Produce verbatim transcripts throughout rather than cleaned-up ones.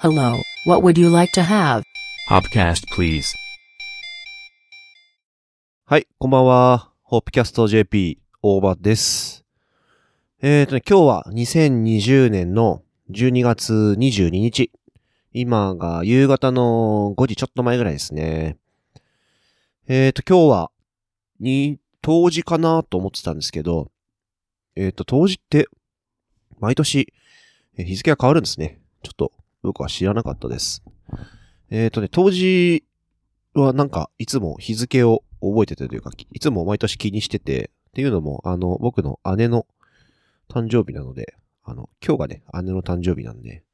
Hello, what would you like to have? Podcast, please. はい、こんばんは。Podcast ジェーピー、大場です。えっとね、今日はにせんにじゅうねんのじゅうにがつにじゅうににち。今が夕方のごじちょっと前ぐらいですね。えっと、今日は、に、冬至かなと思ってたんですけど、えっと、冬至って、毎年、日付が変わるんですね。ちょっと、僕は知らなかったです。えっとね、冬至はなんかいつも日付を覚えててというか、いつも毎年気にしてて、っていうのも、あの、僕の姉の誕生日なので、あの、今日がね、姉の誕生日なんで、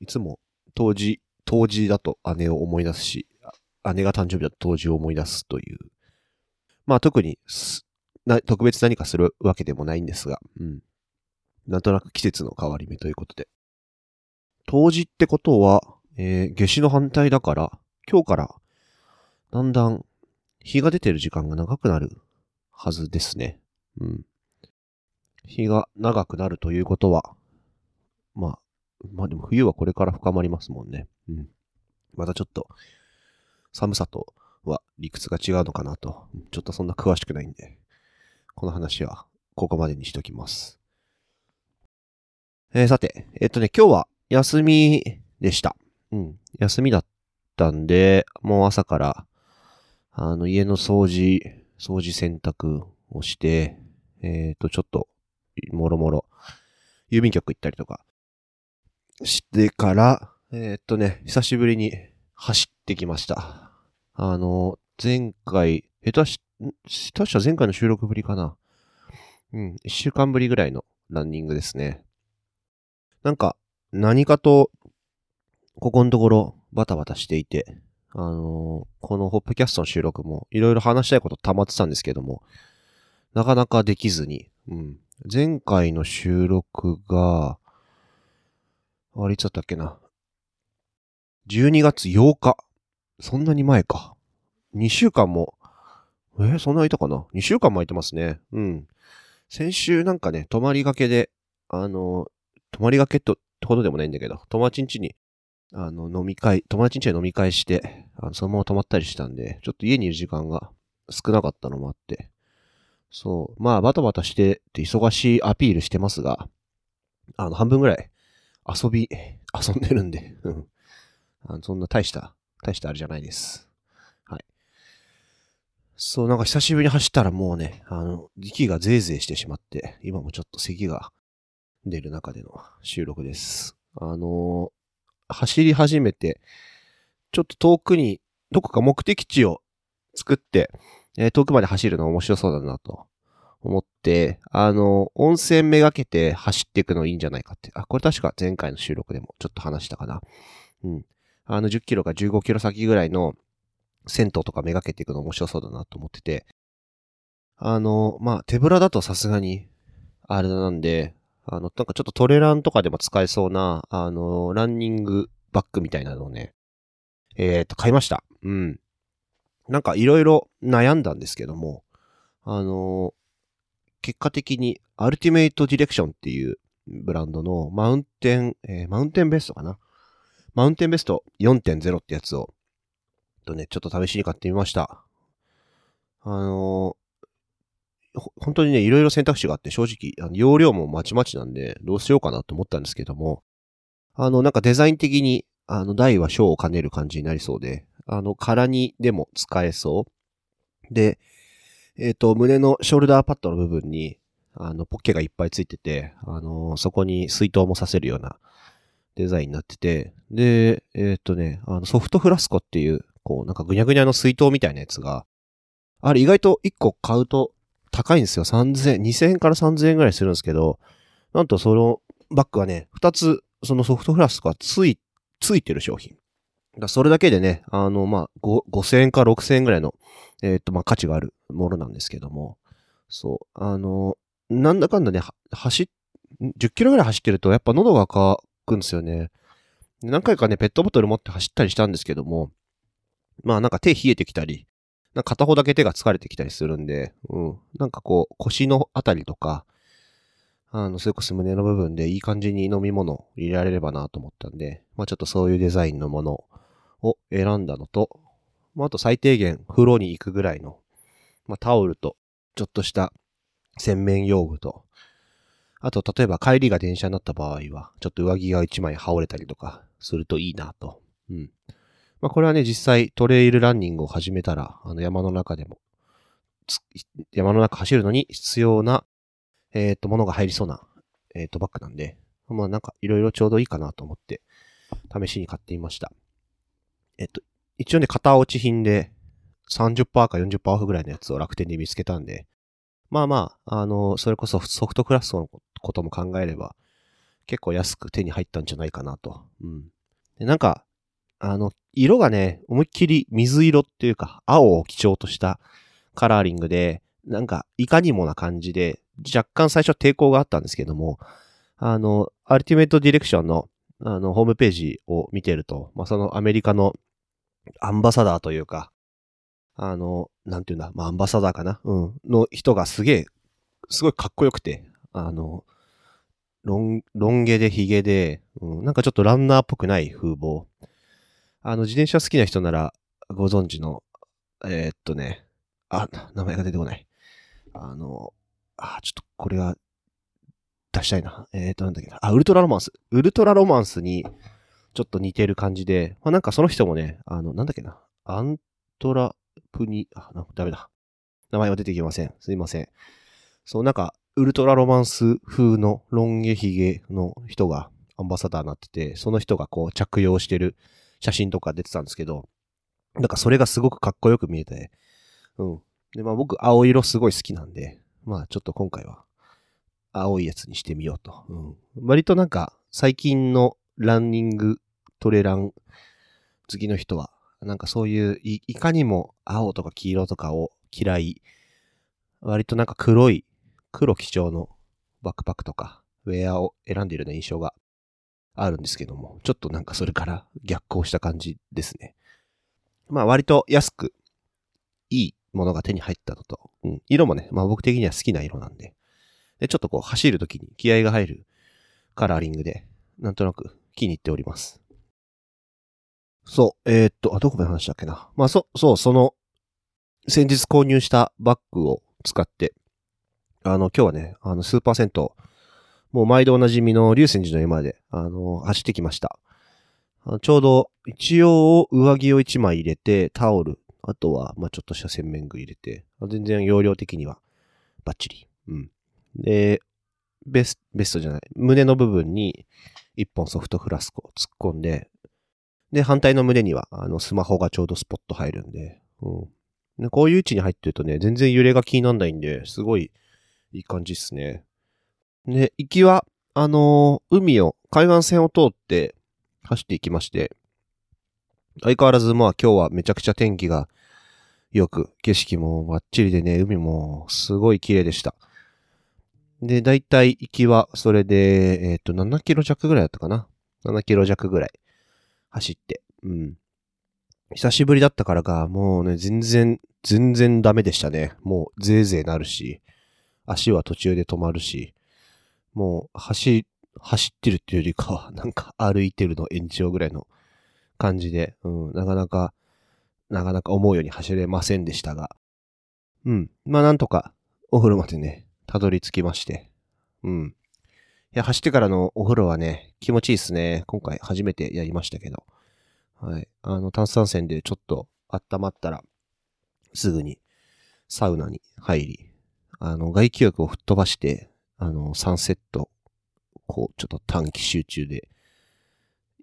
いつも冬至、冬至だと姉を思い出すし、姉が誕生日だと冬至を思い出すという。まあ特にな、特別何かするわけでもないんですが、うん。なんとなく季節の変わり目ということで。冬至ってことは、えー、夏至の反対だから、今日から、だんだん、日が出てる時間が長くなるはずですね。うん。日が長くなるということは、まあ、まあでも冬はこれから深まりますもんね。うん。またちょっと、寒さとは理屈が違うのかなと。ちょっとそんな詳しくないんで、この話はここまでにしときます。えー、さて、えっとね、今日は、休みでした。うん。休みだったんで、もう朝から、あの、家の掃除、掃除洗濯をして、えっと、ちょっと、もろもろ、郵便局行ったりとか、してから、えっとね、久しぶりに走ってきました。あの、前回、下手し、下手した前回の収録ぶりかな。うん、一週間ぶりぐらいのランニングですね。なんか、何かと、ここのところバタバタしていて、あのー、このホップキャストの収録もいろいろ話したいこと溜まってたんですけども、なかなかできずに、うん。前回の収録が、あれいつだったっけな。じゅうにがつようか。そんなに前か。にしゅうかんも、えー、そんな空いたかな ?に 週間も空いてますね。うん。先週なんかね、泊まりがけで、あのー、泊まりがけと、ってことでもないんだけど、友達ん家に、あの、飲み会、友達ん家に飲み会して、あのそのまま泊まったりしたんで、ちょっと家にいる時間が少なかったのもあって、そう、まあ、バタバタしてって忙しいアピールしてますが、あの、半分ぐらい遊び、遊んでるんで、うん。あのそんな大した、大したあれじゃないです。はい。そう、なんか久しぶりに走ったらもうね、あの、息がゼーゼーしてしまって、今もちょっと咳が、出る中での収録です。あのー、走り始めて、ちょっと遠くに、どこか目的地を作って、えー、遠くまで走るの面白そうだなと思って、あのー、温泉めがけて走っていくのいいんじゃないかって。あ、これ確か前回の収録でもちょっと話したかな。うん。あのじゅっキロかじゅうごキロ先ぐらいの銭湯とかめがけていくの面白そうだなと思ってて、あのー、まあ、手ぶらだとさすがに、あれなんで、あの、なんかちょっとトレランとかでも使えそうな、あのー、ランニングバッグみたいなのをね、えーと、買いました。うん。なんかいろいろ悩んだんですけども、あのー、結果的に、アルティメイトディレクションっていうブランドのマウンテン、えー、マウンテンベストかな。マウンテンベスト よんてんゼロ ってやつを、とね、ちょっと試しに買ってみました。あのー、本当にね、いろいろ選択肢があって、正直、あの容量もまちまちなんで、どうしようかなと思ったんですけども、あの、なんかデザイン的に、あの、大は小を兼ねる感じになりそうで、あの、空にでも使えそう。で、えっと、胸のショルダーパッドの部分に、あの、ポッケがいっぱいついてて、あの、そこに水筒もさせるようなデザインになってて、で、えっとね、あの、ソフトフラスコっていう、こう、なんかぐにゃぐにゃの水筒みたいなやつが、あれ意外といっこ買うと、高いんですよ。さんぜんえん、にせんえんからさんぜんえんぐらいするんですけど、なんとそのバッグはね、ふたつ、そのソフトフラスコがつい、ついてる商品。だそれだけでね、あの、まあ、ごせんえんかろくせんえんぐらいの、えっと、まあ、価値があるものなんですけども、そう、あの、なんだかんだね、走っ、じゅっキロぐらい走ってると、やっぱ喉が渇くんですよね。何回かね、ペットボトル持って走ったりしたんですけども、まあ、なんか手冷えてきたり、なんか片方だけ手が疲れてきたりするんで、うん。なんかこう、腰のあたりとか、あの、それこそ胸の部分でいい感じに飲み物を入れられればなと思ったんで、まあちょっとそういうデザインのものを選んだのと、まああと最低限風呂に行くぐらいの、まあタオルと、ちょっとした洗面用具と、あと例えば帰りが電車になった場合は、ちょっと上着が一枚羽織れたりとかするといいなと。うん。まあこれはね、実際トレイルランニングを始めたら、あの山の中でも、山の中走るのに必要な、えっと、ものが入りそうな、えっと、バッグなんで、まあなんかいろいろちょうどいいかなと思って、試しに買ってみました。えっと、一応ね、型落ち品で さんじゅっパーセント か よんじゅっパーセント オフぐらいのやつを楽天で見つけたんで、まあまあ、あの、それこそソフトクラスのことも考えれば、結構安く手に入ったんじゃないかなと。うん。で、なんか、あの、色がね、思いっきり水色っていうか、青を基調としたカラーリングで、なんか、いかにもな感じで、若干最初抵抗があったんですけども、あの、アルティメットディレクションの、あの、ホームページを見てると、まあ、そのアメリカのアンバサダーというか、あの、なんていうんだ、まあ、アンバサダーかな、うん、の人がすげえ、すごいかっこよくて、あの、ロン、ロン毛でヒゲで、うん、なんかちょっとランナーっぽくない風貌。あの、自転車好きな人ならご存知の、えー、っとね、あ、名前が出てこない。あの、あ、ちょっとこれは出したいな。えー、っと、なんだっけな。あ、ウルトラロマンス。ウルトラロマンスにちょっと似てる感じで、まあ、なんかその人もね、あの、なんだっけな。アントラプニ、あ、ダメだ。名前は出てきません。すいません。そう、なんか、ウルトラロマンス風のロン毛ヒゲの人がアンバサダーになってて、その人がこう着用してる写真とか出てたんですけど、なんかそれがすごくかっこよく見えて、うん。で、まあ僕、青色すごい好きなんで、まあちょっと今回は青いやつにしてみようと。うん、割となんか最近のランニングトレラン好きの人は、なんかそういう い, いかにも青とか黄色とかを嫌い、割となんか黒い、黒基調のバックパックとかウェアを選んでいるような印象があるんですけども、ちょっとなんかそれから逆行した感じですね。まあ割と安くいいものが手に入ったのと、うん、色もね、まあ僕的には好きな色なんで、で、ちょっとこう走るときに気合が入るカラーリングで、なんとなく気に入っております。そう、えー、っと、あ、どこまで話したっけな。まあそ、そう、その、先日購入したバッグを使って、あの、今日はね、あの、スーパー銭湯、もう毎度おなじみの竜泉寺の湯まで、あの、走ってきました。あのちょうど、一応上着を一枚入れて、タオル、あとは、まあ、ちょっとした洗面具入れて、全然容量的にはバッチリ。うん。で、ベスト、ベストじゃない。胸の部分に一本ソフトフラスコを突っ込んで、で、反対の胸には、あの、スマホがちょうどスポッと入るんで、うん。でこういう位置に入ってるとね、全然揺れが気にならないんで、すごいいい感じっすね。で、行きは、あのー、海を、海岸線を通って走っていきまして、相変わらず、まあ今日はめちゃくちゃ天気が良く、景色もバッチリでね、海もすごい綺麗でした。で、だいたい行きは、それで、えっと、ななキロ弱ぐらいだったかな。ななキロ弱ぐらい走って、うん。久しぶりだったからか、もうね、全然、全然ダメでしたね。もう、ぜーぜーなるし、足は途中で止まるし、もう、走、走ってるっていうよりかは、なんか歩いてるの延長ぐらいの感じで、うん、なかなか、なかなか思うように走れませんでしたが、うん、まあなんとかお風呂までね、たどり着きまして、うん。いや、走ってからのお風呂はね、気持ちいいっすね。今回初めてやりましたけど、はい。あの、炭酸泉でちょっと温まったら、すぐにサウナに入り、あの、外気浴を吹っ飛ばして、あの、サンセット、こう、ちょっと短期集中で、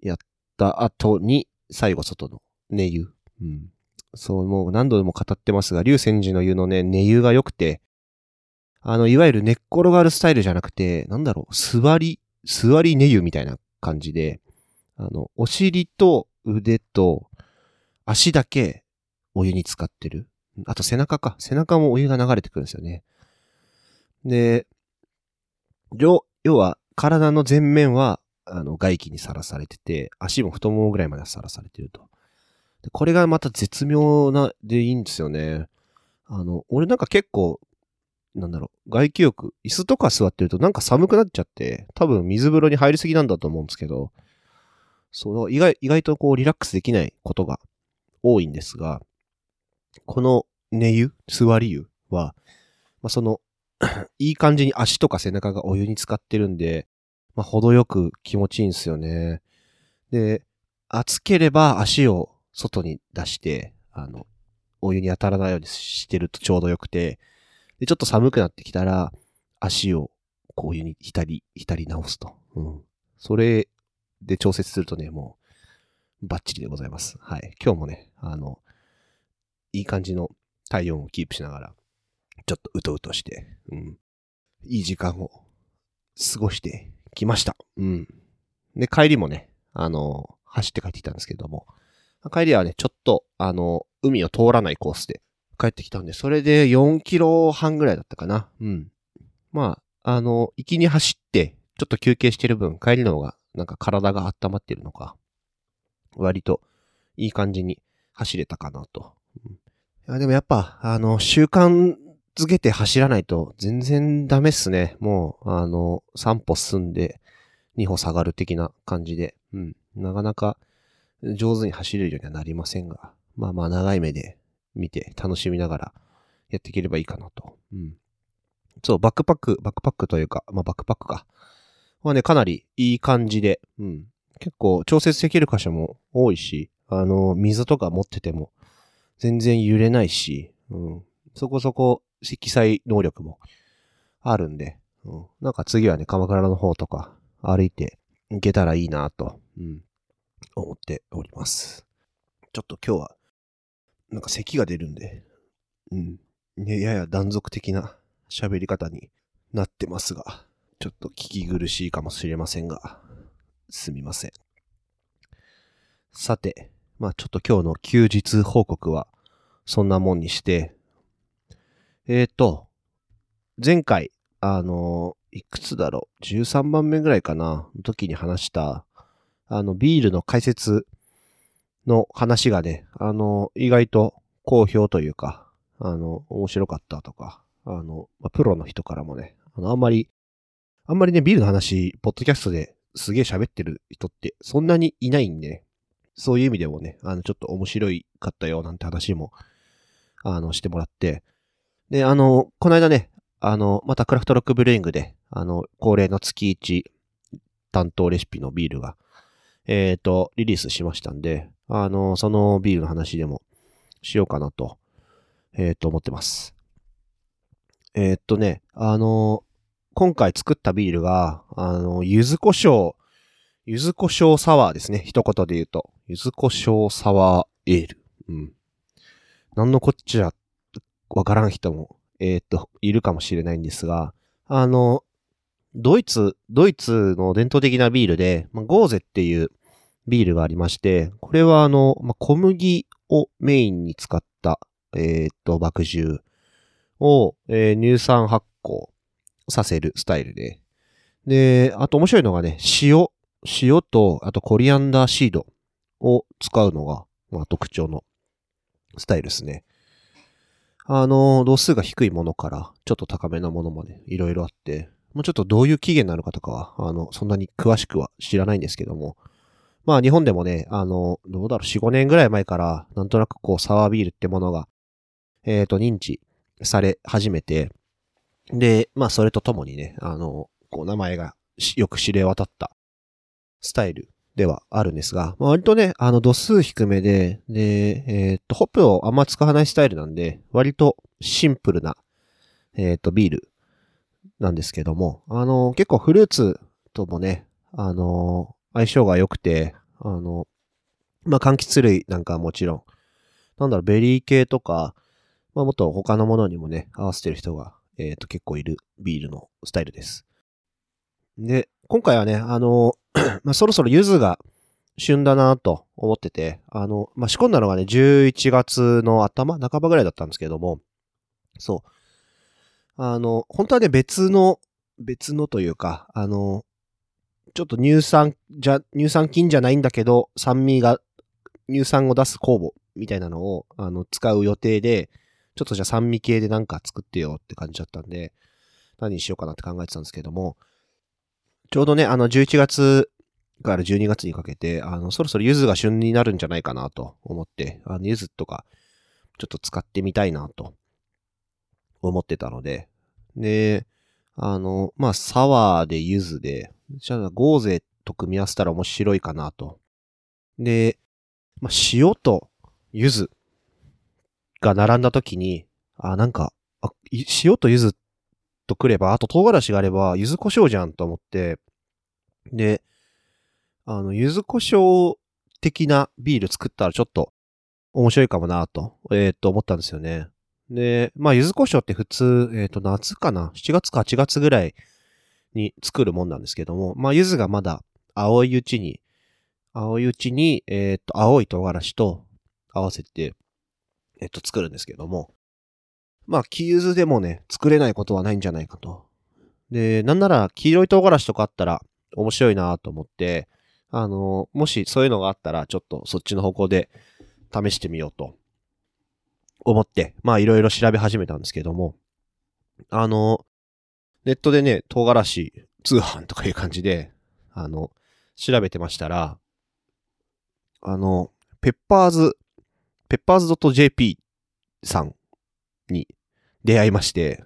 やった後に、最後、外の、寝湯。うん。そう、もう何度も語ってますが、竜泉寺の湯のね、寝湯が良くて、あの、いわゆる寝っ転がるスタイルじゃなくて、なんだろう、座り、座り寝湯みたいな感じで、あの、お尻と腕と足だけお湯に浸かってる。あと背中か。背中もお湯が流れてくるんですよね。で、要は体の前面はあの外気にさらされてて、足も太ももぐらいまでさらされてると。でこれがまた絶妙なでいいんですよね。あの、俺なんか結構なんだろう、外気浴、椅子とか座ってるとなんか寒くなっちゃって、多分水風呂に入りすぎなんだと思うんですけど、その意外、意外とこうリラックスできないことが多いんですが、この寝湯、座り湯は、まあ、そのいい感じに足とか背中がお湯に浸かってるんで、まあ、程よく気持ちいいんですよね。で、暑ければ足を外に出して、あの、お湯に当たらないようにしてるとちょうどよくて、で、ちょっと寒くなってきたら、足をこうお湯に浸り、浸り直すと。うん。それで調節するとね、もう、バッチリでございます。はい。今日もね、あの、いい感じの体温をキープしながら、ちょっとうとうとして、うん。いい時間を過ごしてきました。うん。で、帰りもね、あの、走って帰ってきたんですけども、帰りはね、ちょっと、あの、海を通らないコースで帰ってきたんで、それでよんキロはんぐらいだったかな。うん。まあ、あの、行きに走って、ちょっと休憩してる分、帰りの方が、なんか体が温まってるのか、割といい感じに走れたかなと。うん、いやでもやっぱ、あの、習慣づけて走らないと全然ダメっすね。もう、あの、さんぽ進んでにほ下がる的な感じで、うん。なかなか上手に走れるようにはなりませんが、まあまあ長い目で見て楽しみながらやっていければいいかなと。うん。そう、バックパック、バックパックというか、まあバックパックか。まあね、かなりいい感じで、うん。結構調節できる箇所も多いし、あの、水とか持ってても全然揺れないし、うん。そこそこ積載能力もあるんで、うん。なんか次はね、鎌倉の方とか歩いていけたらいいなと、うん。思っております。ちょっと今日は、なんか咳が出るんで、うん。ね、やや断続的な喋り方になってますが、ちょっと聞き苦しいかもしれませんが、すみません。さて、まあちょっと今日の休日報告は、そんなもんにして、えーと、前回、あのー、いくつだろう、じゅうさんばんめぐらいかな、の時に話した、あの、ビールの解説の話がね、あの、意外と好評というか、あの、面白かったとか、あの、まあ、プロの人からもね、あの、あんまり、あんまりね、ビールの話、ポッドキャストですげえ喋ってる人ってそんなにいないんで、ね、そういう意味でもね、あの、ちょっと面白かったよなんて話も、あの、してもらって、で、あの、この間ね、あの、またクラフトロックブルーイングで、あの、恒例の月いち担当レシピのビールが、えっと、リリースしましたんで、あの、そのビールの話でもしようかなと、えっと、思ってます。えっとね、あの、今回作ったビールが、あの、柚子胡椒、柚子胡椒サワーですね。一言で言うと。柚子胡椒サワーエール。うん。なんのこっちゃ、わからん人も、えっと、いるかもしれないんですが、あの、ドイツ、ドイツの伝統的なビールで、まあ、ゴーゼっていうビールがありまして、これはあの、まあ、小麦をメインに使った、えー、っと、麦汁を、えー、乳酸発酵させるスタイルで。で、あと面白いのがね、塩、塩と、あとコリアンダーシードを使うのが、まあ、特徴のスタイルですね。あの、度数が低いものから、ちょっと高めのものまでいろいろあって、もうちょっとどういう起源なのかとかは、あの、そんなに詳しくは知らないんですけども。まあ日本でもね、あの、どうだろう、よん、ごねんぐらい前から、なんとなくこう、サワービールってものが、えっと、認知され始めて、で、まあそれとともにね、あの、こう、名前がよく知れ渡ったスタイルではあるんですが、まあ割とね、あの、度数低めで、で、えっと、ホップをあんま使わないスタイルなんで、割とシンプルな、えっと、ビール。なんですけども、あのー、結構フルーツともね、あのー、相性が良くて、あのー、まあ、柑橘類なんかはもちろん、なんだろう、ベリー系とか、まあ、もっと他のものにもね、合わせてる人が、えっと、結構いるビールのスタイルです。で、今回はね、あのー、まあ、そろそろ柚子が旬だなと思ってて、あの、まあ、仕込んだのがね、じゅういちがつの頭、半ばぐらいだったんですけども、そう。あの、本当はね、別の、別のというか、あの、ちょっと乳酸、じゃ、乳酸菌じゃないんだけど、酸味が、乳酸を出す酵母みたいなのを、あの、使う予定で、ちょっとじゃあ酸味系でなんか作ってよって感じだったんで、何にしようかなって考えてたんですけども、ちょうどね、あのじゅういちがつからじゅうにがつにかけて、あのそろそろ柚子が旬になるんじゃないかなと思って、あの柚子とかちょっと使ってみたいなと思ってたので、で、あの、まあ、サワーで柚子で、じゃあゴーゼと組み合わせたら面白いかなと。で、まあ、塩と柚子が並んだ時に、あ、なんか、あ、塩と柚子とくれば、あと唐辛子があれば、柚子胡椒じゃんと思って、で、あの、柚子胡椒的なビール作ったらちょっと面白いかもなと、えー、っと思ったんですよね。で、まあ、柚子胡椒って普通、えっと、夏かな？ しち 月かはちがつぐらいに作るもんなんですけども、まあ、柚子がまだ青いうちに、青いうちに、えっと、青い唐辛子と合わせて、えっと、作るんですけども、まあ、木柚子でもね、作れないことはないんじゃないかと。で、なんなら、黄色い唐辛子とかあったら面白いなと思って、あの、もしそういうのがあったら、ちょっとそっちの方向で試してみようと思って、まあいろいろ調べ始めたんですけども、あの、ネットでね、唐辛子通販とかいう感じで、あの、調べてましたら、あの、ペッパーズ、peppers.ジェーピー さんに出会いまして、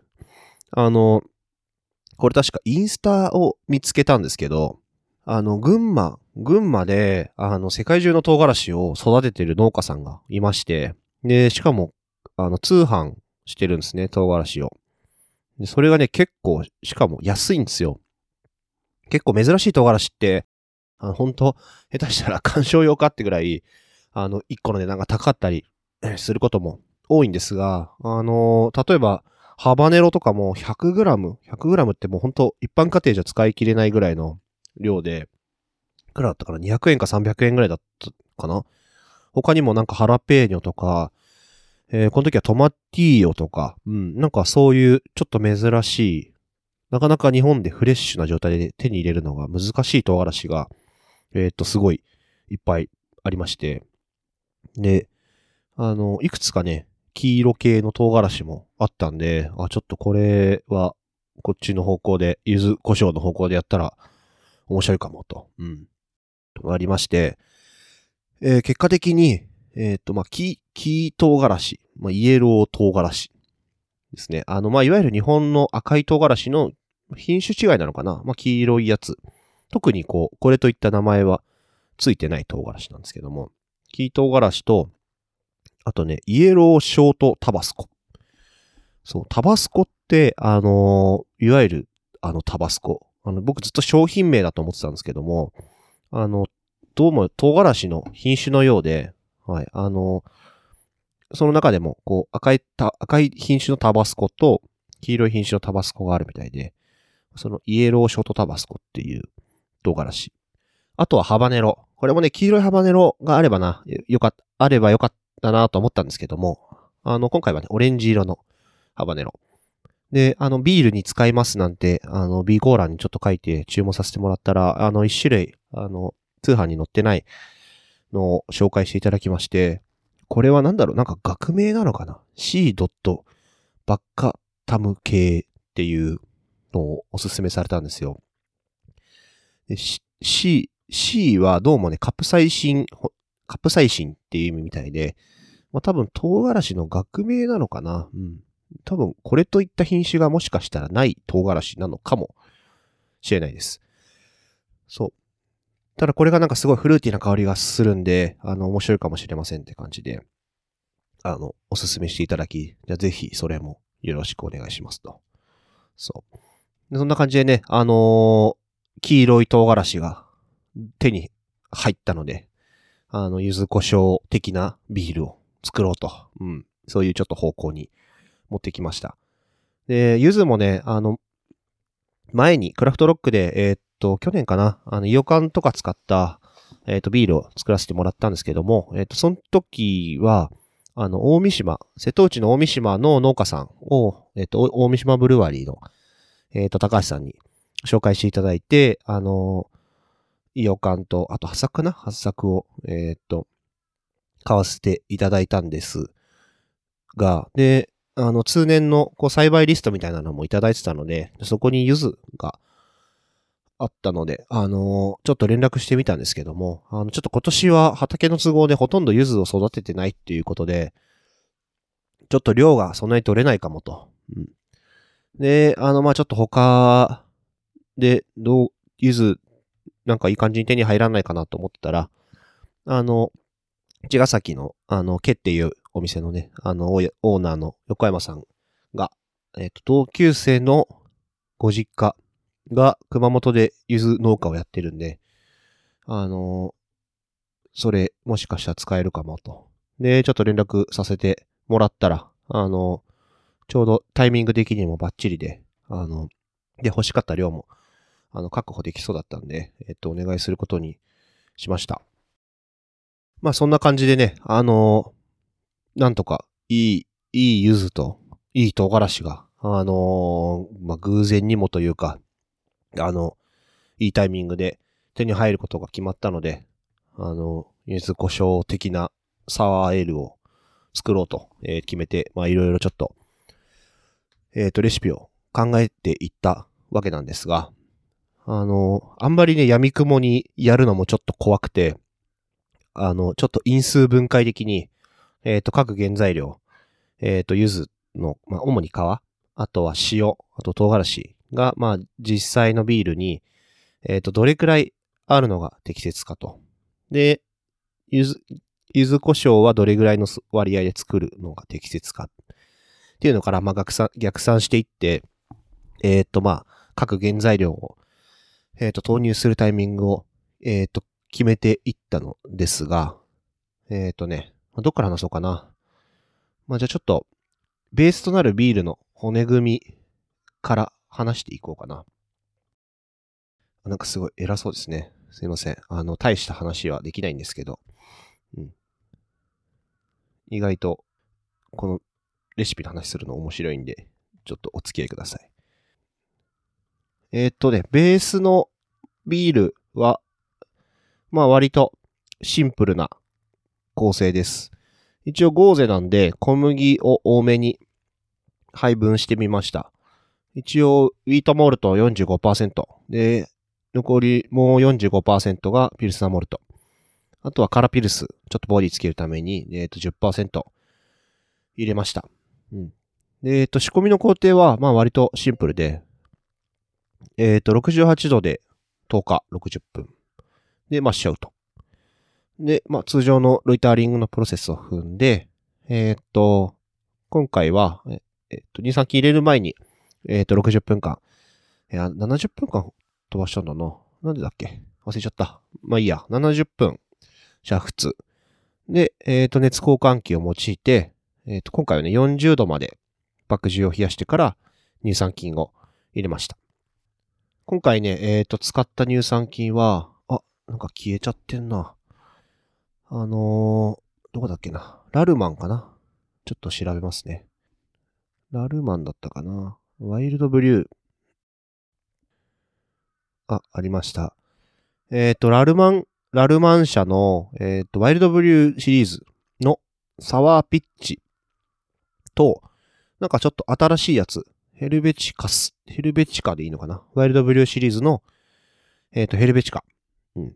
あの、これ確かインスタを見つけたんですけど、あの、群馬、群馬で、あの、世界中の唐辛子を育ててる農家さんがいまして、で、しかも、あの、通販してるんですね、唐辛子を。で、それがね、結構、しかも安いんですよ。結構珍しい唐辛子って、あの、ほんと、下手したら観賞用かってぐらい、あの、いっこの値段が高かったりすることも多いんですが、あの、例えば、ハバネロとかも ひゃくグラム、ひゃくグラム ってもうほんと、一般家庭じゃ使い切れないぐらいの量で、いくらだったかな？ にひゃく 円かさんびゃくえんぐらいだったかな。他にもなんかハラペーニョとか、えー、この時はトマティーヨとか、うん、なんかそういうちょっと珍しい、なかなか日本でフレッシュな状態で手に入れるのが難しい唐辛子が、えっと、すごいいっぱいありまして。で、あの、いくつかね、黄色系の唐辛子もあったんで、あ、ちょっとこれは、こっちの方向で、柚子胡椒の方向でやったら面白いかもと、うん、ありまして、えー、結果的に、えっと、まあ、黄、黄唐辛子、まあ、イエロー唐辛子ですね。あの、まあ、いわゆる日本の赤い唐辛子の品種違いなのかな。まあ、黄色いやつ。特にこう、これといった名前はついてない唐辛子なんですけども、黄唐辛子と、あとね、イエローショートタバスコ。そう、タバスコって、あのー、いわゆる、あの、タバスコ。あの、僕ずっと商品名だと思ってたんですけども、あの、どうも唐辛子の品種のようで、はい、あの、その中でも、こう、赤い、赤い品種のタバスコと、黄色い品種のタバスコがあるみたいで、そのイエローショートタバスコっていう唐辛子。あとはハバネロ。これもね、黄色いハバネロがあればな、よかった、あればよかったなと思ったんですけども、あの、今回はね、オレンジ色のハバネロ。で、あの、ビールに使いますなんて、あの、備考欄にちょっと書いて注文させてもらったら、あの、一種類、あの、通販に載ってないのを紹介していただきまして、これはなんだろう、なんか学名なのかな？ C. バッカタム系っていうのをおすすめされたんですよ。で C、C はどうもね、カプサイシン、カプサイシンっていう意味みたいで、まあ多分唐辛子の学名なのかな？うん。多分これといった品種がもしかしたらない唐辛子なのかもしれないです。そう。ただこれがなんかすごいフルーティーな香りがするんで、あの、面白いかもしれませんって感じで、あの、おすすめしていただき、じゃあぜひそれもよろしくお願いしますと。そう。で、そんな感じでね、あのー、黄色い唐辛子が手に入ったので、あの、柚子胡椒的なビールを作ろうと。うん。そういうちょっと方向に持ってきました。で、柚子もね、あの、前にクラフトロックで、えーと、去年かな、あの、イオカンとか使った、えっと、ビールを作らせてもらったんですけども、えっと、その時は、あの、大三島、瀬戸内の大三島の農家さんを、えっと、大三島ブルワリーの、えっと、高橋さんに紹介していただいて、あの、イオカンと、あと、ハサクなハサクを、えっと、買わせていただいたんですが、で、あの通年のこう栽培リストみたいなのもいただいてたので、そこに柚子があったので、あのー、ちょっと連絡してみたんですけども、あの、ちょっと今年は畑の都合でほとんど柚子を育ててないっていうことで、ちょっと量がそんなに取れないかもと。うん、で、あの、まあ、ちょっと他で、どう、柚子、なんかいい感じに手に入らないかなと思ってたら、あの、茅ヶ崎の、あの、ケっていうお店のね、あの、オーナーの横山さんが、えっと、同級生のご実家、が熊本で柚子農家をやってるんで、あのー、それもしかしたら使えるかもと。で、ちょっと連絡させてもらったら、あのー、ちょうどタイミング的にもバッチリで、あのー、で、欲しかった量も、あの、確保できそうだったんで、えっと、お願いすることにしました。まあ、そんな感じでね、あのー、なんとか、いい、いい柚子と、いい唐辛子が、あのー、まあ、偶然にもというか、あの、いいタイミングで手に入ることが決まったので、あの、柚子胡椒的なサワーエールを作ろうと、えー、決めて、まあいろいろちょっと、えっと、レシピを考えていったわけなんですが、あの、あんまりね、闇雲にやるのもちょっと怖くて、あの、ちょっと因数分解的に、えっと、各原材料、えっと、柚子の、まあ主に皮、あとは塩、あと唐辛子、が、まあ、実際のビールに、えっと、どれくらいあるのが適切かと。で、ゆず、ゆず胡椒はどれぐらいの割合で作るのが適切か。っていうのから、まあ、逆算、逆算していって、えっと、まあ、各原材料を、えっと、投入するタイミングを、えっと、決めていったのですが、えっとね、どっから話そうかな。まあ、じゃあちょっと、ベースとなるビールの骨組みから、話していこうかな。なんかすごい偉そうですね。すいません。あの、大した話はできないんですけど。うん、意外と、このレシピの話するの面白いんで、ちょっとお付き合いください。えー、っとね、ベースのビールは、まあ割とシンプルな構成です。一応合成なんで、小麦を多めに配分してみました。一応、ウィートモルト よんじゅうごパーセント。で、残りもう よんじゅうごパーセント がピルスナーモルト。あとはカラピルス。ちょっとボディつけるために、えっと、じゅっパーセント 入れました。うん。で、えっと、仕込みの工程は、まあ割とシンプルで、えっと、ろくじゅうはちどでとおか、ろくじゅっぷん。で、まあしちゃうと。で、まあ通常のロイタリングのプロセスを踏んで、えっと、今回は、えっと、乳酸菌入れる前に、えっと、ろくじゅっぷんかん。いや、ななじゅっぷんかん飛ばしたんだな。なんでだっけ？忘れちゃった。まあいいや。ななじゅっぷん。煮沸。で、えっと、熱交換器を用いて、えっと、今回はね、よんじゅうどまで麦汁を冷やしてから乳酸菌を入れました。今回ね、えっと、使った乳酸菌は、あ、なんか消えちゃってんな。あのー、どこだっけな。ラルマンかな。ちょっと調べますね。ラルマンだったかな。ワイルドブリュー。あ、ありました。えっと、ラルマン、ラルマン社の、えっと、ワイルドブリューシリーズのサワーピッチと、なんかちょっと新しいやつ、ヘルベチカス、ヘルベチカでいいのかな？ワイルドブリューシリーズの、えっと、ヘルベチカ。うん。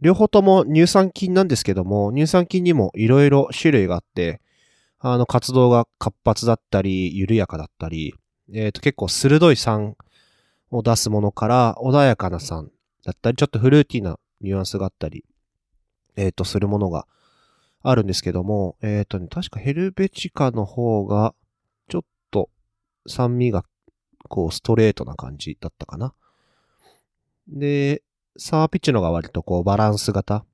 両方とも乳酸菌なんですけども、乳酸菌にもいろいろ種類があって、あの、活動が活発だったり、緩やかだったり、えっと、結構鋭い酸を出すものから穏やかな酸だったり、ちょっとフルーティーなニュアンスがあったり、えっと、するものがあるんですけども、えっとね、確かヘルベチカの方が、ちょっと酸味がこうストレートな感じだったかな。で、サワーピッチのが割とこうバランス型。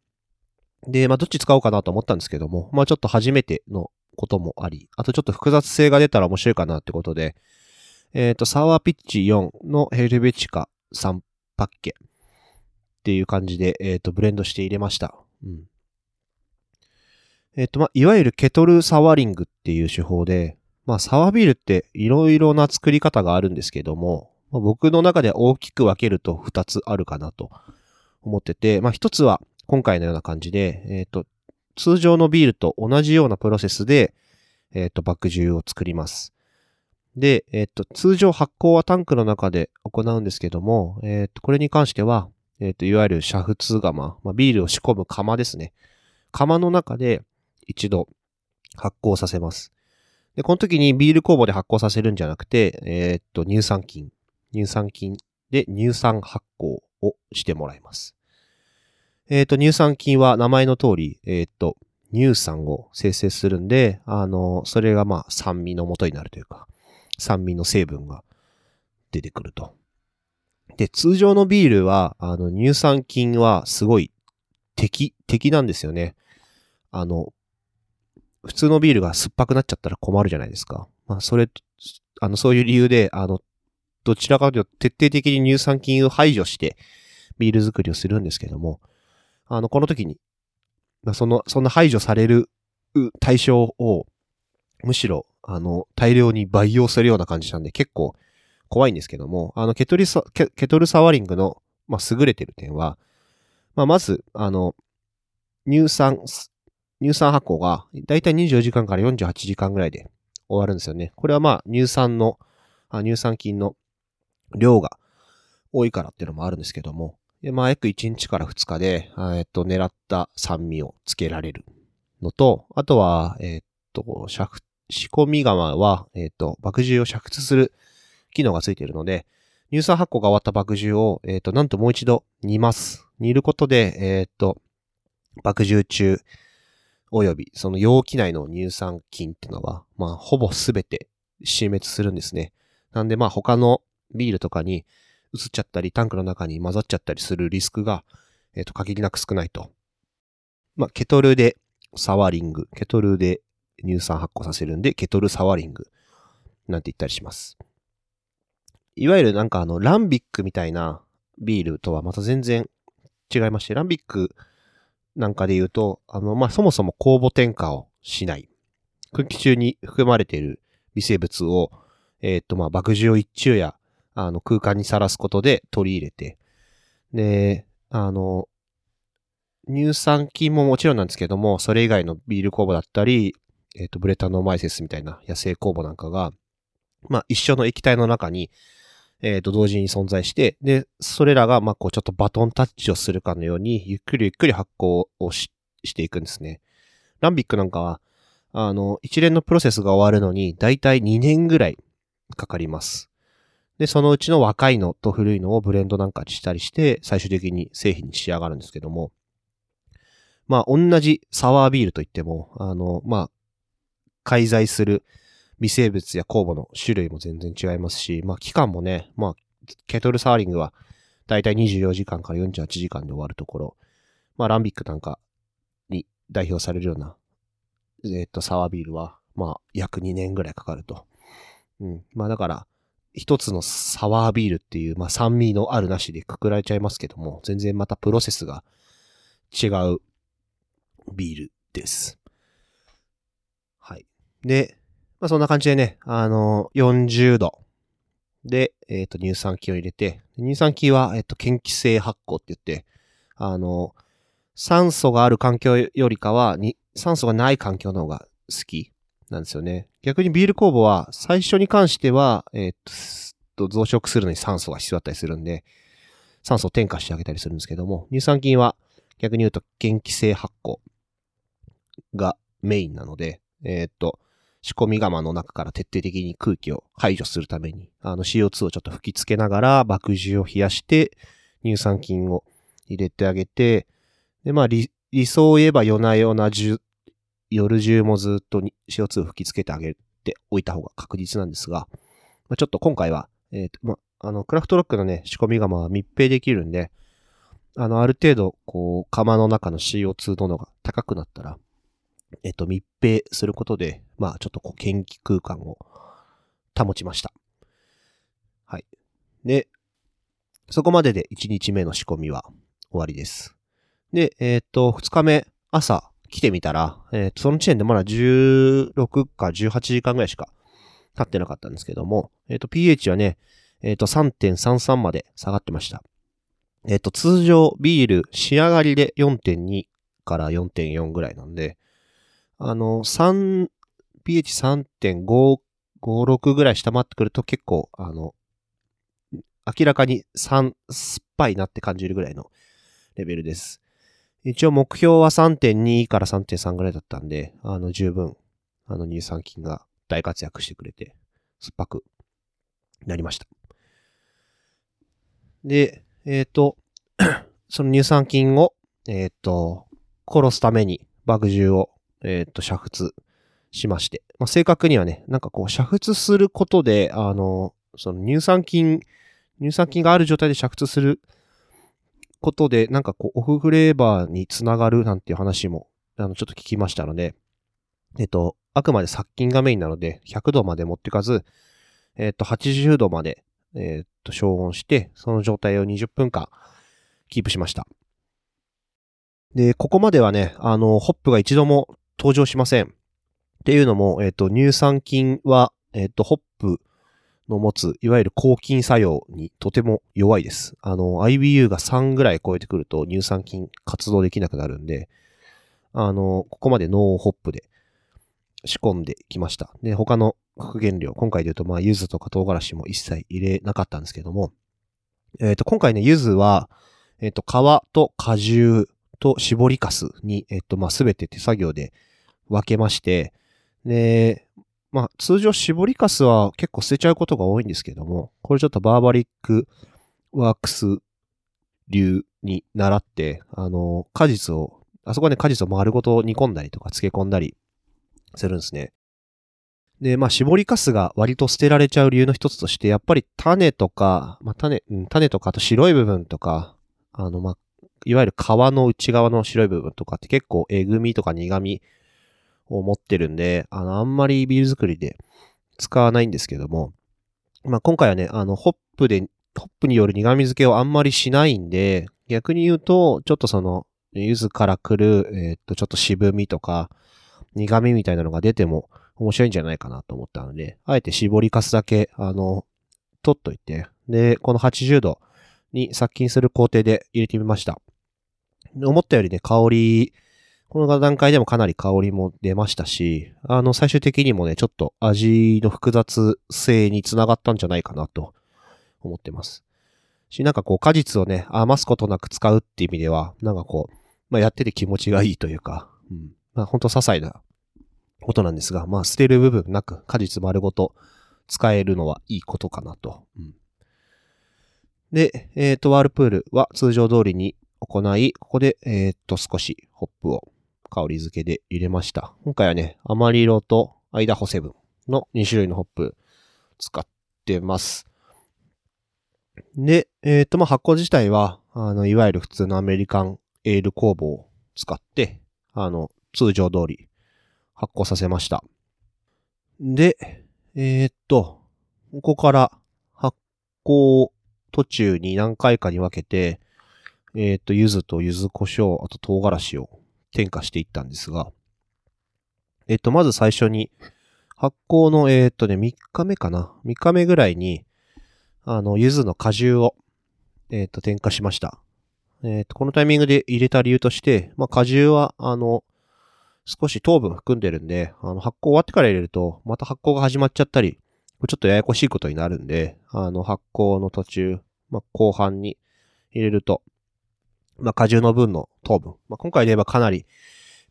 で、まあ、どっち使おうかなと思ったんですけども、まあ、ちょっと初めてのこともあり、あとちょっと複雑性が出たら面白いかなってことで、えっと、サワーピッチよんのヘルベチカさんパッケっていう感じで、えっと、ブレンドして入れました。うん。えっと、まあ、いわゆるケトルサワリングっていう手法で、まあ、サワービールっていろいろな作り方があるんですけども、まあ、僕の中では大きく分けるとふたつあるかなと思ってて、まあ、ひとつは今回のような感じで、えっと、通常のビールと同じようなプロセスで、えっと、麦汁を作ります。で、えっと、通常発酵はタンクの中で行うんですけども、えっと、これに関しては、えっと、いわゆる煮沸釜、まあ、ビールを仕込む釜ですね。釜の中で一度発酵させます。で、この時にビール酵母で発酵させるんじゃなくて、えっと、乳酸菌、乳酸菌で乳酸発酵をしてもらいます。えっと、乳酸菌は名前の通り、えっと、乳酸を生成するんで、あの、それがまあ酸味の元になるというか、酸味の成分が出てくると。で、通常のビールは、あの、乳酸菌はすごい敵、敵なんですよね。あの、普通のビールが酸っぱくなっちゃったら困るじゃないですか。まあ、それ、あの、そういう理由で、あの、どちらかというと徹底的に乳酸菌を排除してビール作りをするんですけども、あの、この時に、まあ、その、そんな排除される対象を、むしろ、あの、大量に培養するような感じなんで、結構怖いんですけども、あの、ケトルサ、ケトルサワリングの、まあ、優れてる点は、まあ、まず、あの、乳酸、乳酸発酵が、だいたいにじゅうよじかんからよんじゅうはちじかんぐらいで終わるんですよね。これはまあ、乳酸の、あ乳酸菌の量が多いからっていうのもあるんですけども、でまあ、約いちにちからふつかで、えっと、狙った酸味をつけられるのと、あとは、えっと、煮沸仕込み釜は、えっと、麦汁を煮沸する機能がついているので、乳酸発酵が終わった麦汁を、えっと、なんともう一度煮ます。煮ることで、えっと、麦汁中、および、その容器内の乳酸菌っていうのは、まあ、ほぼすべて死滅するんですね。なんで、まあ、他のビールとかに、移っちゃったり、タンクの中に混ざっちゃったりするリスクが、えっと、限りなく少ないと。まあ、ケトルでサワリング、ケトルで乳酸発酵させるんで、ケトルサワリング、なんて言ったりします。いわゆるなんかあの、ランビックみたいなビールとはまた全然違いまして、ランビックなんかで言うと、あの、まあ、そもそも酵母添加をしない。空気中に含まれている微生物を、えっと、まあ、麦汁を一昼夜、あの、空間にさらすことで取り入れて。で、あの、乳酸菌ももちろんなんですけども、それ以外のビール酵母だったり、えっと、ブレタノマイセスみたいな野生酵母なんかが、まあ、一緒の液体の中に、えっと、同時に存在して、で、それらが、まあ、こう、ちょっとバトンタッチをするかのように、ゆっくりゆっくり発酵を し, していくんですね。ランビックなんかは、あの、一連のプロセスが終わるのに、だいたいにねんぐらいかかります。で、そのうちの若いのと古いのをブレンドなんかしたりして、最終的に製品に仕上がるんですけども。まあ、同じサワービールといっても、あの、まあ、介在する微生物や酵母の種類も全然違いますし、まあ、期間もね、まあ、ケトルサワリングは、だいたいにじゅうよじかんからよんじゅうはちじかんで終わるところ、まあ、ランビックなんかに代表されるような、えっと、サワービールは、まあ、約にねんぐらいかかると。うん。まあ、だから、一つのサワービールっていう、まあ、酸味のあるなしでくくられちゃいますけども、全然またプロセスが違うビールです。はい。で、まあ、そんな感じでね、あの、よんじゅうどで、えっと、乳酸菌を入れて、乳酸菌は、えっと、嫌気性発酵って言って、あの、酸素がある環境よりかは、に、酸素がない環境の方が好き。なんですよね。逆にビール酵母は最初に関しては、えー、っと増殖するのに酸素が必要だったりするんで、酸素を添加してあげたりするんですけども、乳酸菌は逆に言うと嫌気性発酵がメインなので、えー、っと仕込み釜の中から徹底的に空気を排除するために、あの シーオーツー をちょっと吹きつけながら麦汁を冷やして乳酸菌を入れてあげて、でまあ 理, 理想を言えば夜な夜なじゅ夜中もずっと シーオーツー を吹きつけてあげておいた方が確実なんですが、まあ、ちょっと今回は、えーとま、あのクラフトロックのね、仕込み釜は密閉できるんで、あの、ある程度、こう、釜の中の シーオーツー 度が高くなったら、えっと、密閉することで、まあ、ちょっとこう、嫌気空間を保ちました。はい。で、そこまででいちにちめの仕込みは終わりです。で、えっと、ふつかめ、朝、来てみたら、えー、その時点でまだじゅうろくかじゅうはちじかんぐらいしか経ってなかったんですけども、えっと、pH はね、えっと、さんてんさんさん まで下がってました。えっと、通常ビール仕上がりで よんてんに から よんてんよん ぐらいなんで、あの、さん、ピーエイチさんてんごごろく ぐらい下回ってくると結構、あの、明らかに酸っぱいなって感じるぐらいのレベルです。一応目標は さんてんに から さんてんさん ぐらいだったんで、あの、十分、あの、乳酸菌が大活躍してくれて、酸っぱくなりました。で、えっと、その乳酸菌を、えっと、殺すためにバグ獣を、えっと、煮沸しまして、まあ、正確にはね、なんかこう、煮沸することで、あの、その乳酸菌、乳酸菌がある状態で煮沸することで、なんかこう、オフフレーバーにつながるなんていう話も、あの、ちょっと聞きましたので、えっと、あくまで殺菌がメインなので、ひゃくどまで持ってかず、えっと、はちじゅうどまで、えっと、昇温して、その状態をにじゅっぷんかんキープしました。で、ここまではね、あの、ホップが一度も登場しません。っていうのも、えっと、乳酸菌は、えっと、ホップ、の持ついわゆる抗菌作用にとても弱いです。あの アイビーユー がさんぐらい超えてくると乳酸菌活動できなくなるんで、あのここまでノーホップで仕込んできました。で他の副原料、今回で言うとまあ柚子とか唐辛子も一切入れなかったんですけども、えっと今回ね柚子はえっと皮と果汁と搾りかすにえっとまあすべて手作業で分けまして、でまあ通常絞りかすは結構捨てちゃうことが多いんですけども、これちょっとバーバリックワークス流に習って、あの、果実を、あそこはね果実を丸ごと煮込んだりとか漬け込んだりするんですね。で、まあ絞りかすが割と捨てられちゃう理由の一つとして、やっぱり種とか、まあ種、うん、種とかあと白い部分とか、あのまあ、いわゆる皮の内側の白い部分とかって結構えぐみとか苦み、を持ってるんで、あの、あんまりビール作りで使わないんですけども、まあ、今回はね、あの、ホップで、ホップによる苦味付けをあんまりしないんで、逆に言うと、ちょっとその、柚子から来る、えー、っと、ちょっと渋みとか、苦味みたいなのが出ても面白いんじゃないかなと思ったので、あえて絞りかすだけ、あの、取っといて、で、このはちじゅうどに殺菌する工程で入れてみました。思ったよりね、香り、この段階でもかなり香りも出ましたし、あの最終的にもね、ちょっと味の複雑性につながったんじゃないかなと思ってます。し、なんかこう果実をね、余すことなく使うって意味では、なんかこう、まあやってて気持ちがいいというか、うん、まあほんと些細なことなんですが、まあ捨てる部分なく果実丸ごと使えるのはいいことかなと。うん、で、えっと、ワールプールは通常通りに行い、ここで、えっと、少しホップを香り付けで入れました。今回はね、アマリロとアイダホセブンのにしゅるいのホップ使ってます。で、えっと、まあ、発酵自体は、あの、いわゆる普通のアメリカンエール酵母を使って、あの、通常通り発酵させました。で、えっと、ここから発酵途中に何回かに分けて、えっと、柚子と柚子胡椒、あと唐辛子を添加していったんですが、えっと、まず最初に、発酵の、えっとね、みっかめかな。みっかめぐらいに、あの、柚子の果汁を、えっと、添加しました。えっと、このタイミングで入れた理由として、まあ、果汁は、あの、少し糖分含んでるんで、あの、発酵終わってから入れると、また発酵が始まっちゃったり、ちょっとややこしいことになるんで、あの、発酵の途中、まあ、後半に入れると、まあ、果汁の分の糖分。まあ、今回で言えばかなり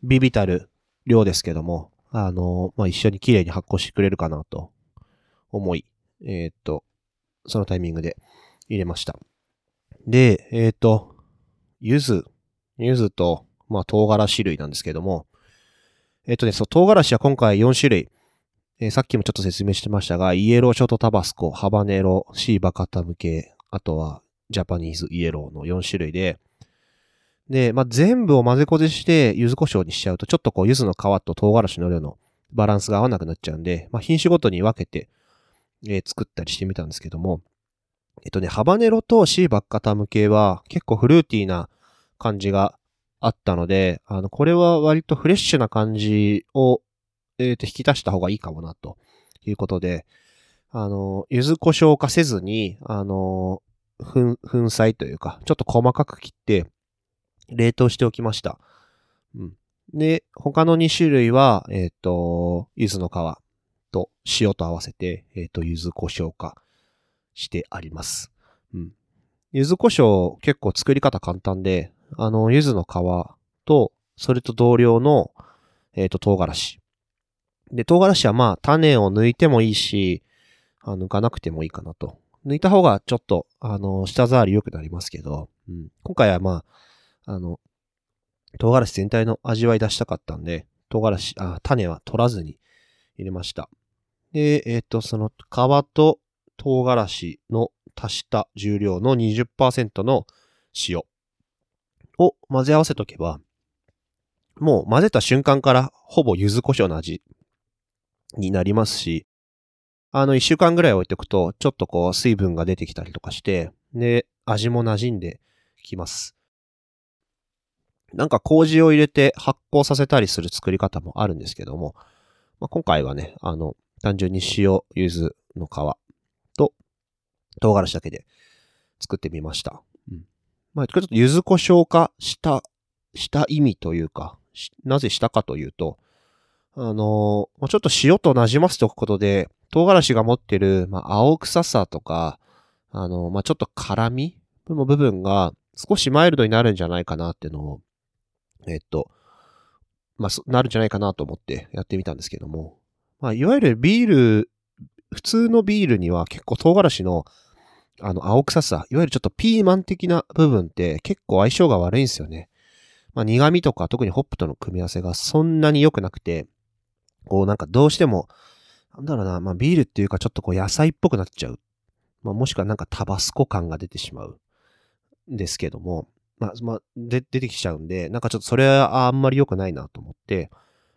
ビビたる量ですけども、あのー、まあ、一緒に綺麗に発酵してくれるかなと思い、えー、っと、そのタイミングで入れました。で、えー、っと、柚子、柚子と、まあ、唐辛子類なんですけども、えー、っとね、そう、唐辛子は今回よんしゅるい、えー、さっきもちょっと説明してましたが、イエローショートタバスコ、ハバネロ、シーバカタム系、あとはジャパニーズイエローのよんしゅるいで、で、まあ、全部を混ぜこぜして、柚子胡椒にしちゃうと、ちょっとこう、柚子の皮と唐辛子の量のバランスが合わなくなっちゃうんで、まあ、品種ごとに分けて、えー、作ったりしてみたんですけども、えっとね、ハバネロとシーバッカタム系は、結構フルーティーな感じがあったので、あの、これは割とフレッシュな感じを、えっと、引き出した方がいいかもな、ということで、あの、柚子胡椒化せずに、あの、粉、粉砕というか、ちょっと細かく切って、冷凍しておきました。うん。で、他のにしゅるいは、えっと、柚子の皮と塩と合わせて、えっと、柚子胡椒化してあります。うん。柚子胡椒結構作り方簡単で、あの、柚子の皮と、それと同量の、えっと、唐辛子。で、唐辛子はまあ、種を抜いてもいいし、あの、抜かなくてもいいかなと。抜いた方がちょっと、あの、舌触り良くなりますけど、うん、今回はまあ、あの、唐辛子全体の味わい出したかったんで、唐辛子、あ、種は取らずに入れました。で、えっと、その皮と唐辛子の足した重量の にじゅっパーセント の塩を混ぜ合わせとけば、もう混ぜた瞬間からほぼ柚子胡椒の味になりますし、あの、一週間ぐらい置いておくと、ちょっとこう、水分が出てきたりとかして、で、味も馴染んできます。なんか麹を入れて発酵させたりする作り方もあるんですけども、まあ、今回はね、あの、単純に塩、柚子の皮と唐辛子だけで作ってみました。うん、まあ、ちょっと柚子胡椒化した、した意味というか、なぜしたかというと、あのー、ちょっと塩と馴染ませておくことで、唐辛子が持ってる、まあ、青臭さとか、あの、まあ、ちょっと辛みの部分が少しマイルドになるんじゃないかなっていうのを、えっと、まあ、なるんじゃないかなと思ってやってみたんですけども、まあ、いわゆるビール、普通のビールには結構唐辛子のあの青臭さ、いわゆるちょっとピーマン的な部分って結構相性が悪いんですよね。まあ、苦味とか特にホップとの組み合わせがそんなに良くなくて、こうなんかどうしても、なんだろうな、まあ、ビールっていうかちょっとこう野菜っぽくなっちゃう。まあ、もしくはなんかタバスコ感が出てしまうんですけども、まあ、まあ、で、出てきちゃうんで、なんかちょっとそれはあんまり良くないなと思って、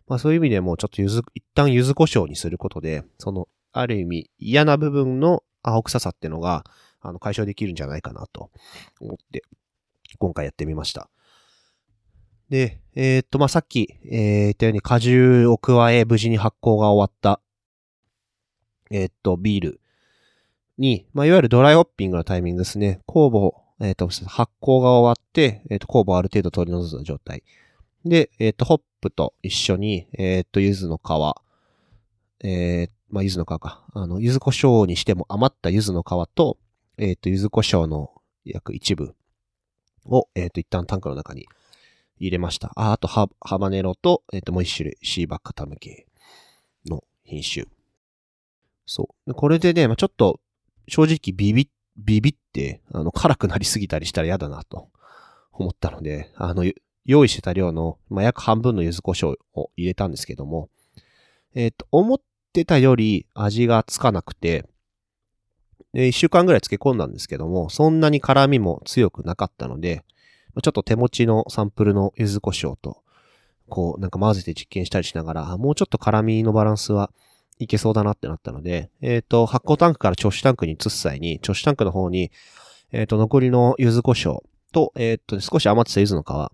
まあそういう意味でもうちょっとゆず、一旦柚子胡椒にすることで、その、ある意味嫌な部分の青臭さってのが、あの、解消できるんじゃないかなと思って、今回やってみました。で、えー、っと、まあさっき、えー、言ったように果汁を加え、無事に発酵が終わった、えー、っと、ビールに、まあ、いわゆるドライホッピングのタイミングですね。酵母、えっと、発酵が終わって、えっと、酵母をある程度取り除いた状態。で、えっと、ホップと一緒に、えっと、柚子の皮、えー、まあ、柚子の皮か。あの、柚子胡椒にしても余った柚子の皮と、えっと、柚子胡椒の約一部を、えっと、一旦タンクの中に入れました。あ、あとハ、ハバネロと、えっと、もう一種類、シーバッカタム系の品種。そう。これでね、まあ、ちょっと、正直ビビ、ビビって、あの、辛くなりすぎたりしたら嫌だなと思ったので、あの、用意してた量の、まあ、約半分の柚子胡椒を入れたんですけども、えっと、思ってたより味がつかなくて、で、一週間ぐらい漬け込んだんですけども、そんなに辛みも強くなかったので、ちょっと手持ちのサンプルの柚子胡椒と、こう、なんか混ぜて実験したりしながら、もうちょっと辛みのバランスはいけそうだなってなったので、えっと、発酵タンクから貯酒タンクに移す際に、貯酒タンクの方に、えっと、残りの柚子胡椒と、えっと、少し余ってた柚子の皮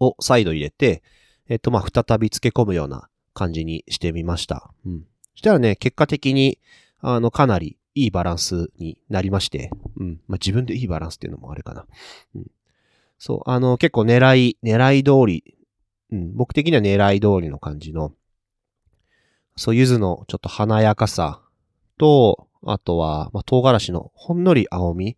を再度入れて、えっと、まあ、再び漬け込むような感じにしてみました。うん。そしたらね、結果的に、あの、かなりいいバランスになりまして、うん。まあ、自分でいいバランスっていうのもあれかな。うん。そう、あの、結構狙い、狙い通り、うん。僕的には狙い通りの感じの、そう、柚子のちょっと華やかさと、あとは、まあ、唐辛子のほんのり青み。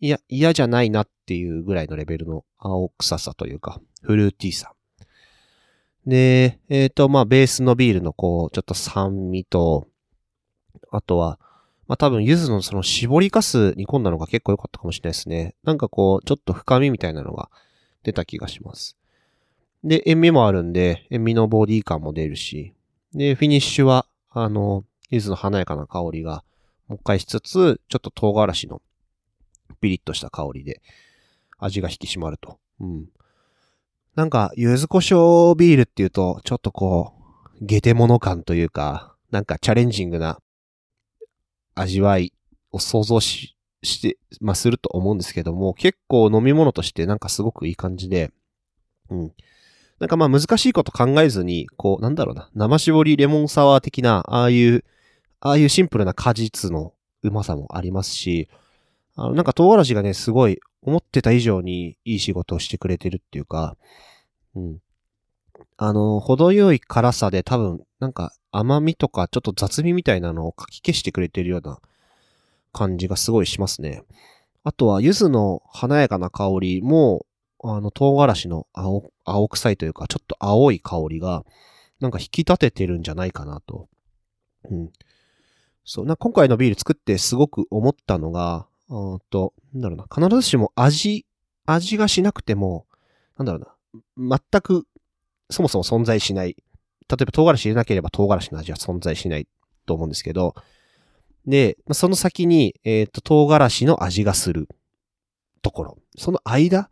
いや、嫌じゃないなっていうぐらいのレベルの青臭さというか、フルーティーさ。で、えっと、まあ、ベースのビールのこう、ちょっと酸味と、あとは、まあ、多分、柚子のその絞りかす煮込んだのが結構良かったかもしれないですね。なんかこう、ちょっと深みみたいなのが出た気がします。で、塩味もあるんで、塩味のボディ感も出るし、で、フィニッシュは、あの、柚子の華やかな香りが、もう一回しつつ、ちょっと唐辛子のピリッとした香りで、味が引き締まると。うん。なんか、柚子胡椒ビールっていうと、ちょっとこう、ゲテモノ感というか、なんかチャレンジングな味わいを想像し、して、まあ、すると思うんですけども、結構飲み物としてなんかすごくいい感じで、うん。なんかまあ難しいこと考えずに、こう、なんだろうな、生絞りレモンサワー的な、ああいう、ああいうシンプルな果実のうまさもありますし、あのなんか唐辛子がね、すごい思ってた以上にいい仕事をしてくれてるっていうか、うん。あの、程よい辛さで多分、なんか甘みとかちょっと雑味みたいなのをかき消してくれてるような感じがすごいしますね。あとは、柚子の華やかな香りも、あの、唐辛子の青、青臭いというか、ちょっと青い香りが、なんか引き立ててるんじゃないかなと。うん。そう、な、今回のビール作ってすごく思ったのが、うんと、なんだろうな、必ずしも味、味がしなくても、なんだろうな、全く、そもそも存在しない。例えば唐辛子入れなければ唐辛子の味は存在しないと思うんですけど、で、その先に、えっと、唐辛子の味がするところ。その間、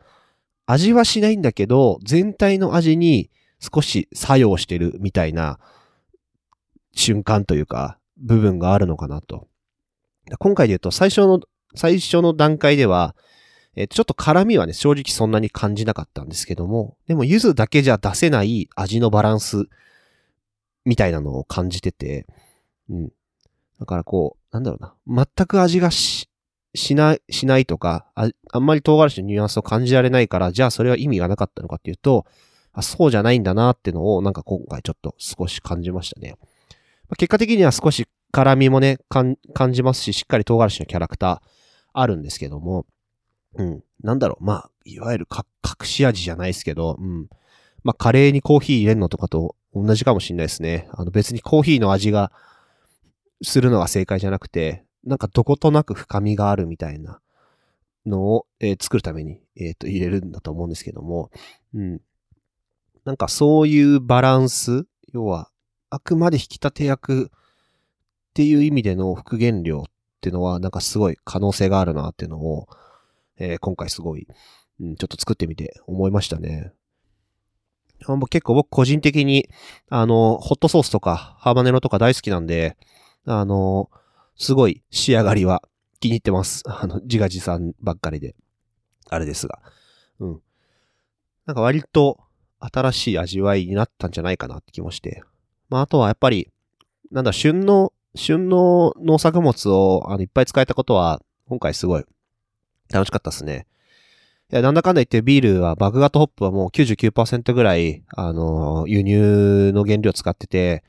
味はしないんだけど、全体の味に少し作用してるみたいな瞬間というか、部分があるのかなと。今回で言うと、最初の、最初の段階では、えー、ちょっと辛みはね、正直そんなに感じなかったんですけども、でも柚子だけじゃ出せない味のバランスみたいなのを感じてて、うん。だからこう、なんだろうな、全く味がし、しない、しないとか、あ、あんまり唐辛子のニュアンスを感じられないから、じゃあそれは意味がなかったのかっていうと、あ、そうじゃないんだなってのを、なんか今回ちょっと少し感じましたね。まあ、結果的には少し辛みもね、感じますし、しっかり唐辛子のキャラクターあるんですけども、うん。なんだろう。まあ、いわゆるか隠し味じゃないですけど、うん。まあ、カレーにコーヒー入れるのとかと同じかもしれないですね。あの、別にコーヒーの味がするのが正解じゃなくて、なんかどことなく深みがあるみたいなのを、えー、作るために、えっと、入れるんだと思うんですけども、うん。なんかそういうバランス、要は、あくまで引き立て役っていう意味での副原料っていうのは、なんかすごい可能性があるなっていうのを、えー、今回すごい、うん、ちょっと作ってみて思いましたね。結構僕個人的に、あの、ホットソースとかハバネロとか大好きなんで、あの、すごい仕上がりは気に入ってます。あの、自画自賛ばっかりで、あれですが。うん。なんか割と新しい味わいになったんじゃないかなって気もして。まあ、あとはやっぱり、なんだ、旬の、旬の農作物をあのいっぱい使えたことは、今回すごい、楽しかったですね。いや、なんだかんだ言ってビールは、麦芽とホップはもう きゅうじゅうきゅうパーセント ぐらい、あの、輸入の原料使ってて、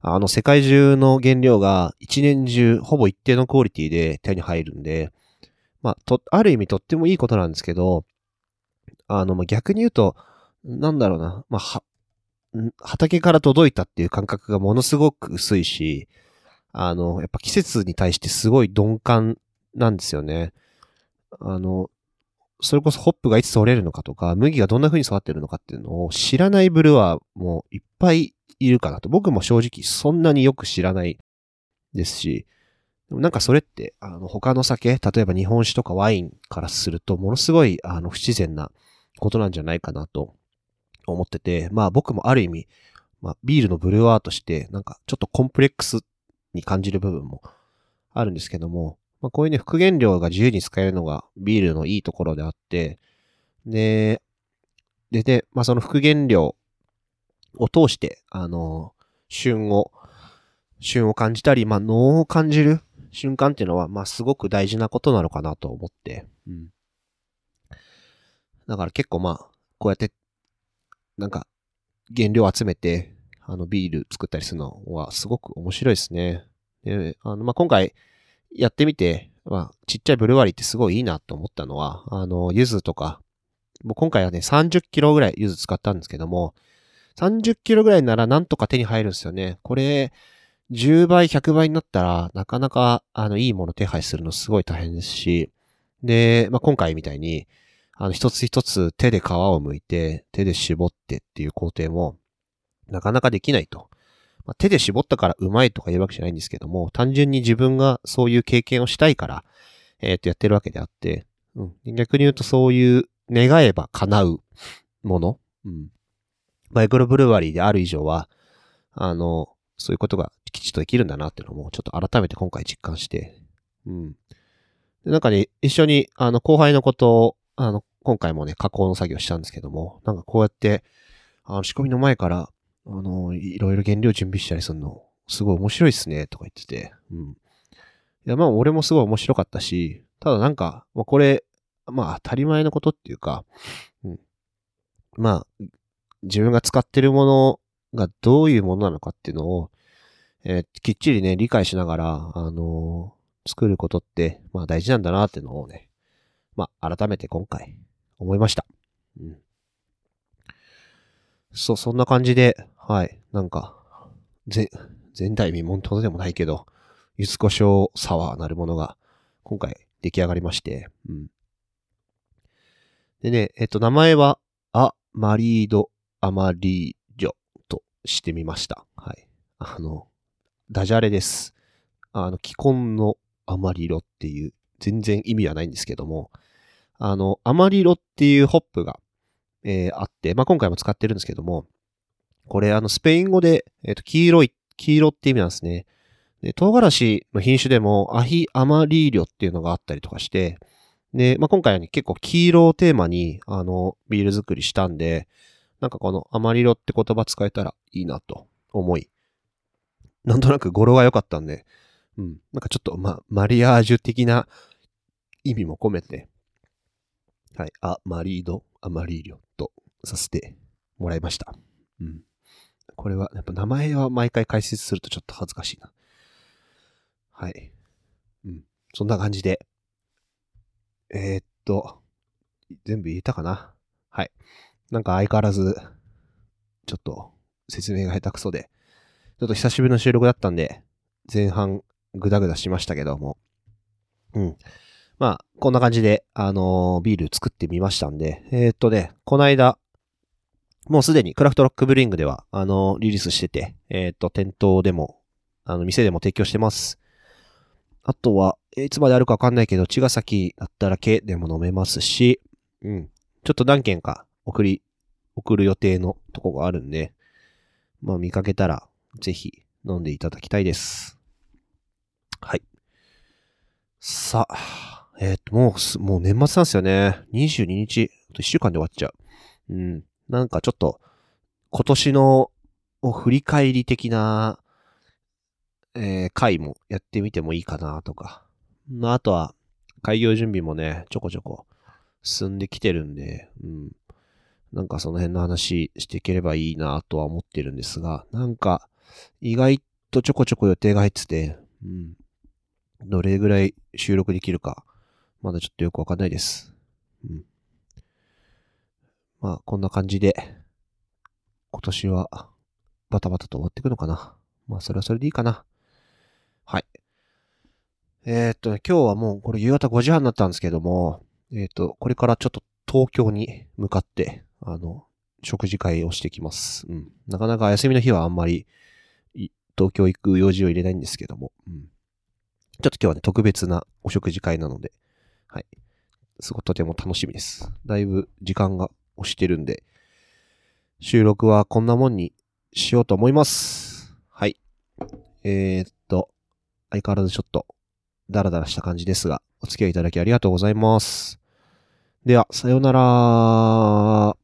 あの、世界中の原料が一年中、ほぼ一定のクオリティで手に入るんで、まあ、と、ある意味とってもいいことなんですけど、あの、まあ、逆に言うと、なんだろうな、まあ、は、畑から届いたっていう感覚がものすごく薄いし、あの、やっぱ季節に対してすごい鈍感なんですよね。あの、それこそホップがいつ取れるのかとか、麦がどんな風に育ってるのかっていうのを知らないブルワーもいっぱいいるかなと。僕も正直そんなによく知らないですし、なんかそれって、あの、他の酒、例えば日本酒とかワインからすると、ものすごい、あの、不自然なことなんじゃないかなと思ってて、まあ僕もある意味、まあビールのブルワーとして、なんかちょっとコンプレックスに感じる部分もあるんですけども、まあ、こういうね、副原料が自由に使えるのがビールのいいところであって、で、でね、まあ、その副原料を通して、あの、旬を、旬を感じたり、まあ、能を感じる瞬間っていうのは、まあ、すごく大事なことなのかなと思って、うん。だから結構まあ、こうやって、なんか、原料を集めて、あの、ビール作ったりするのはすごく面白いですね。で、あの、まあ、今回、やってみて、まあ、ちっちゃいブルワリーってすごいいいなと思ったのは、あの、柚子とか、もう今回はね、さんじゅっキロぐらい柚子使ったんですけども、さんじゅっキロぐらいならなんとか手に入るんですよね。これ、じゅうばい、ひゃくばいになったら、なかなか、あの、いいもの手配するのすごい大変ですし、で、まあ、今回みたいに、あの、一つ一つ手で皮を剥いて、手で絞ってっていう工程も、なかなかできないと。まあ、手で絞ったからうまいとか言うわけじゃないんですけども、単純に自分がそういう経験をしたいから、えっと、やってるわけであって、うん、逆に言うとそういう願えば叶うもの、うん、マクロブルワリーである以上は、あの、そういうことがきちっとできるんだなっていうのも、ちょっと改めて今回実感して、うん。でなんかね、一緒に、あの、後輩のことを、あの、今回もね、加工の作業したんですけども、なんかこうやって、あの、仕込みの前から、あの、いろいろ原料準備したりするの、すごい面白いっすね、とか言ってて。うん。いや、まあ、俺もすごい面白かったし、ただなんか、まあ、これ、まあ、当たり前のことっていうか、うん。まあ、自分が使ってるものがどういうものなのかっていうのを、えー、きっちりね、理解しながら、あのー、作ることって、まあ大事なんだなっていうのをね、まあ改めて今回思いました。うん。そう、そんな感じで、はい、なんか、ぜ、前代未聞ってことでもないけど、柚子胡椒サワーなるものが今回出来上がりまして、うん。でね、えっと、名前は、アマリード・アマリージョとしてみました。はい。あの、ダジャレです。あの、既婚のアマリロっていう、全然意味はないんですけども、あの、アマリロっていうホップが、えー、あって、まあ、今回も使ってるんですけども、これ、あの、スペイン語で、えっと、黄色い、黄色って意味なんですね。で、唐辛子の品種でも、アヒ・アマリーリョっていうのがあったりとかして、で、まあ、今回は、ね、結構黄色をテーマに、あの、ビール作りしたんで、なんかこのアマリロって言葉使えたらいいなと思い、なんとなく語呂が良かったんで、うん、なんかちょっと、ま、マリアージュ的な意味も込めて、はい、アマリード、アマリーリョとさせてもらいました。うん。これは、やっぱ名前は毎回解説するとちょっと恥ずかしいな。はい。うん。そんな感じで、えー、っと、全部言えたかな？はい。なんか相変わらず、ちょっと説明が下手くそで、ちょっと久しぶりの収録だったんで、前半グダグダしましたけども、うん。まあ、こんな感じで、あのー、ビール作ってみましたんで、えー、っとね、この間、もうすでにクラフトロックブルーイングでは、あのー、リリースしてて、えー、っと、店頭でも、あの、店でも提供してます。あとは、いつまであるかわかんないけど、茅ヶ崎だったらけでも飲めますし、うん。ちょっと何件か送り、送る予定のとこがあるんで、まあ見かけたら、ぜひ飲んでいただきたいです。はい。さあ、えっと、もう、もう年末なんですよね。にじゅうににち、あといっしゅうかんで終わっちゃう。うん。なんかちょっと、今年の振り返り的な、えー、回もやってみてもいいかなとか。まあ、あとは、開業準備もね、ちょこちょこ進んできてるんで、うん。なんかその辺の話していければいいなとは思ってるんですが、なんか、意外とちょこちょこ予定が入ってて、うん。どれぐらい収録できるか、まだちょっとよくわかんないです。うん。まあ、こんな感じで、今年は、バタバタと終わっていくのかな。まあ、それはそれでいいかな。はい。えー、っとね、今日はもうこれ夕方ごじはんになったんですけども、えー、っと、これからちょっと東京に向かって、あの、食事会をしてきます。うん。なかなか休みの日はあんまり、東京行く用事を入れないんですけども、うん。ちょっと今日はね、特別なお食事会なので、はい。すごくとても楽しみです。だいぶ時間が押してるんで、収録はこんなもんにしようと思います。はい。えー、っと、相変わらずちょっとダラダラした感じですが、お付き合いいただきありがとうございます。では、さようなら。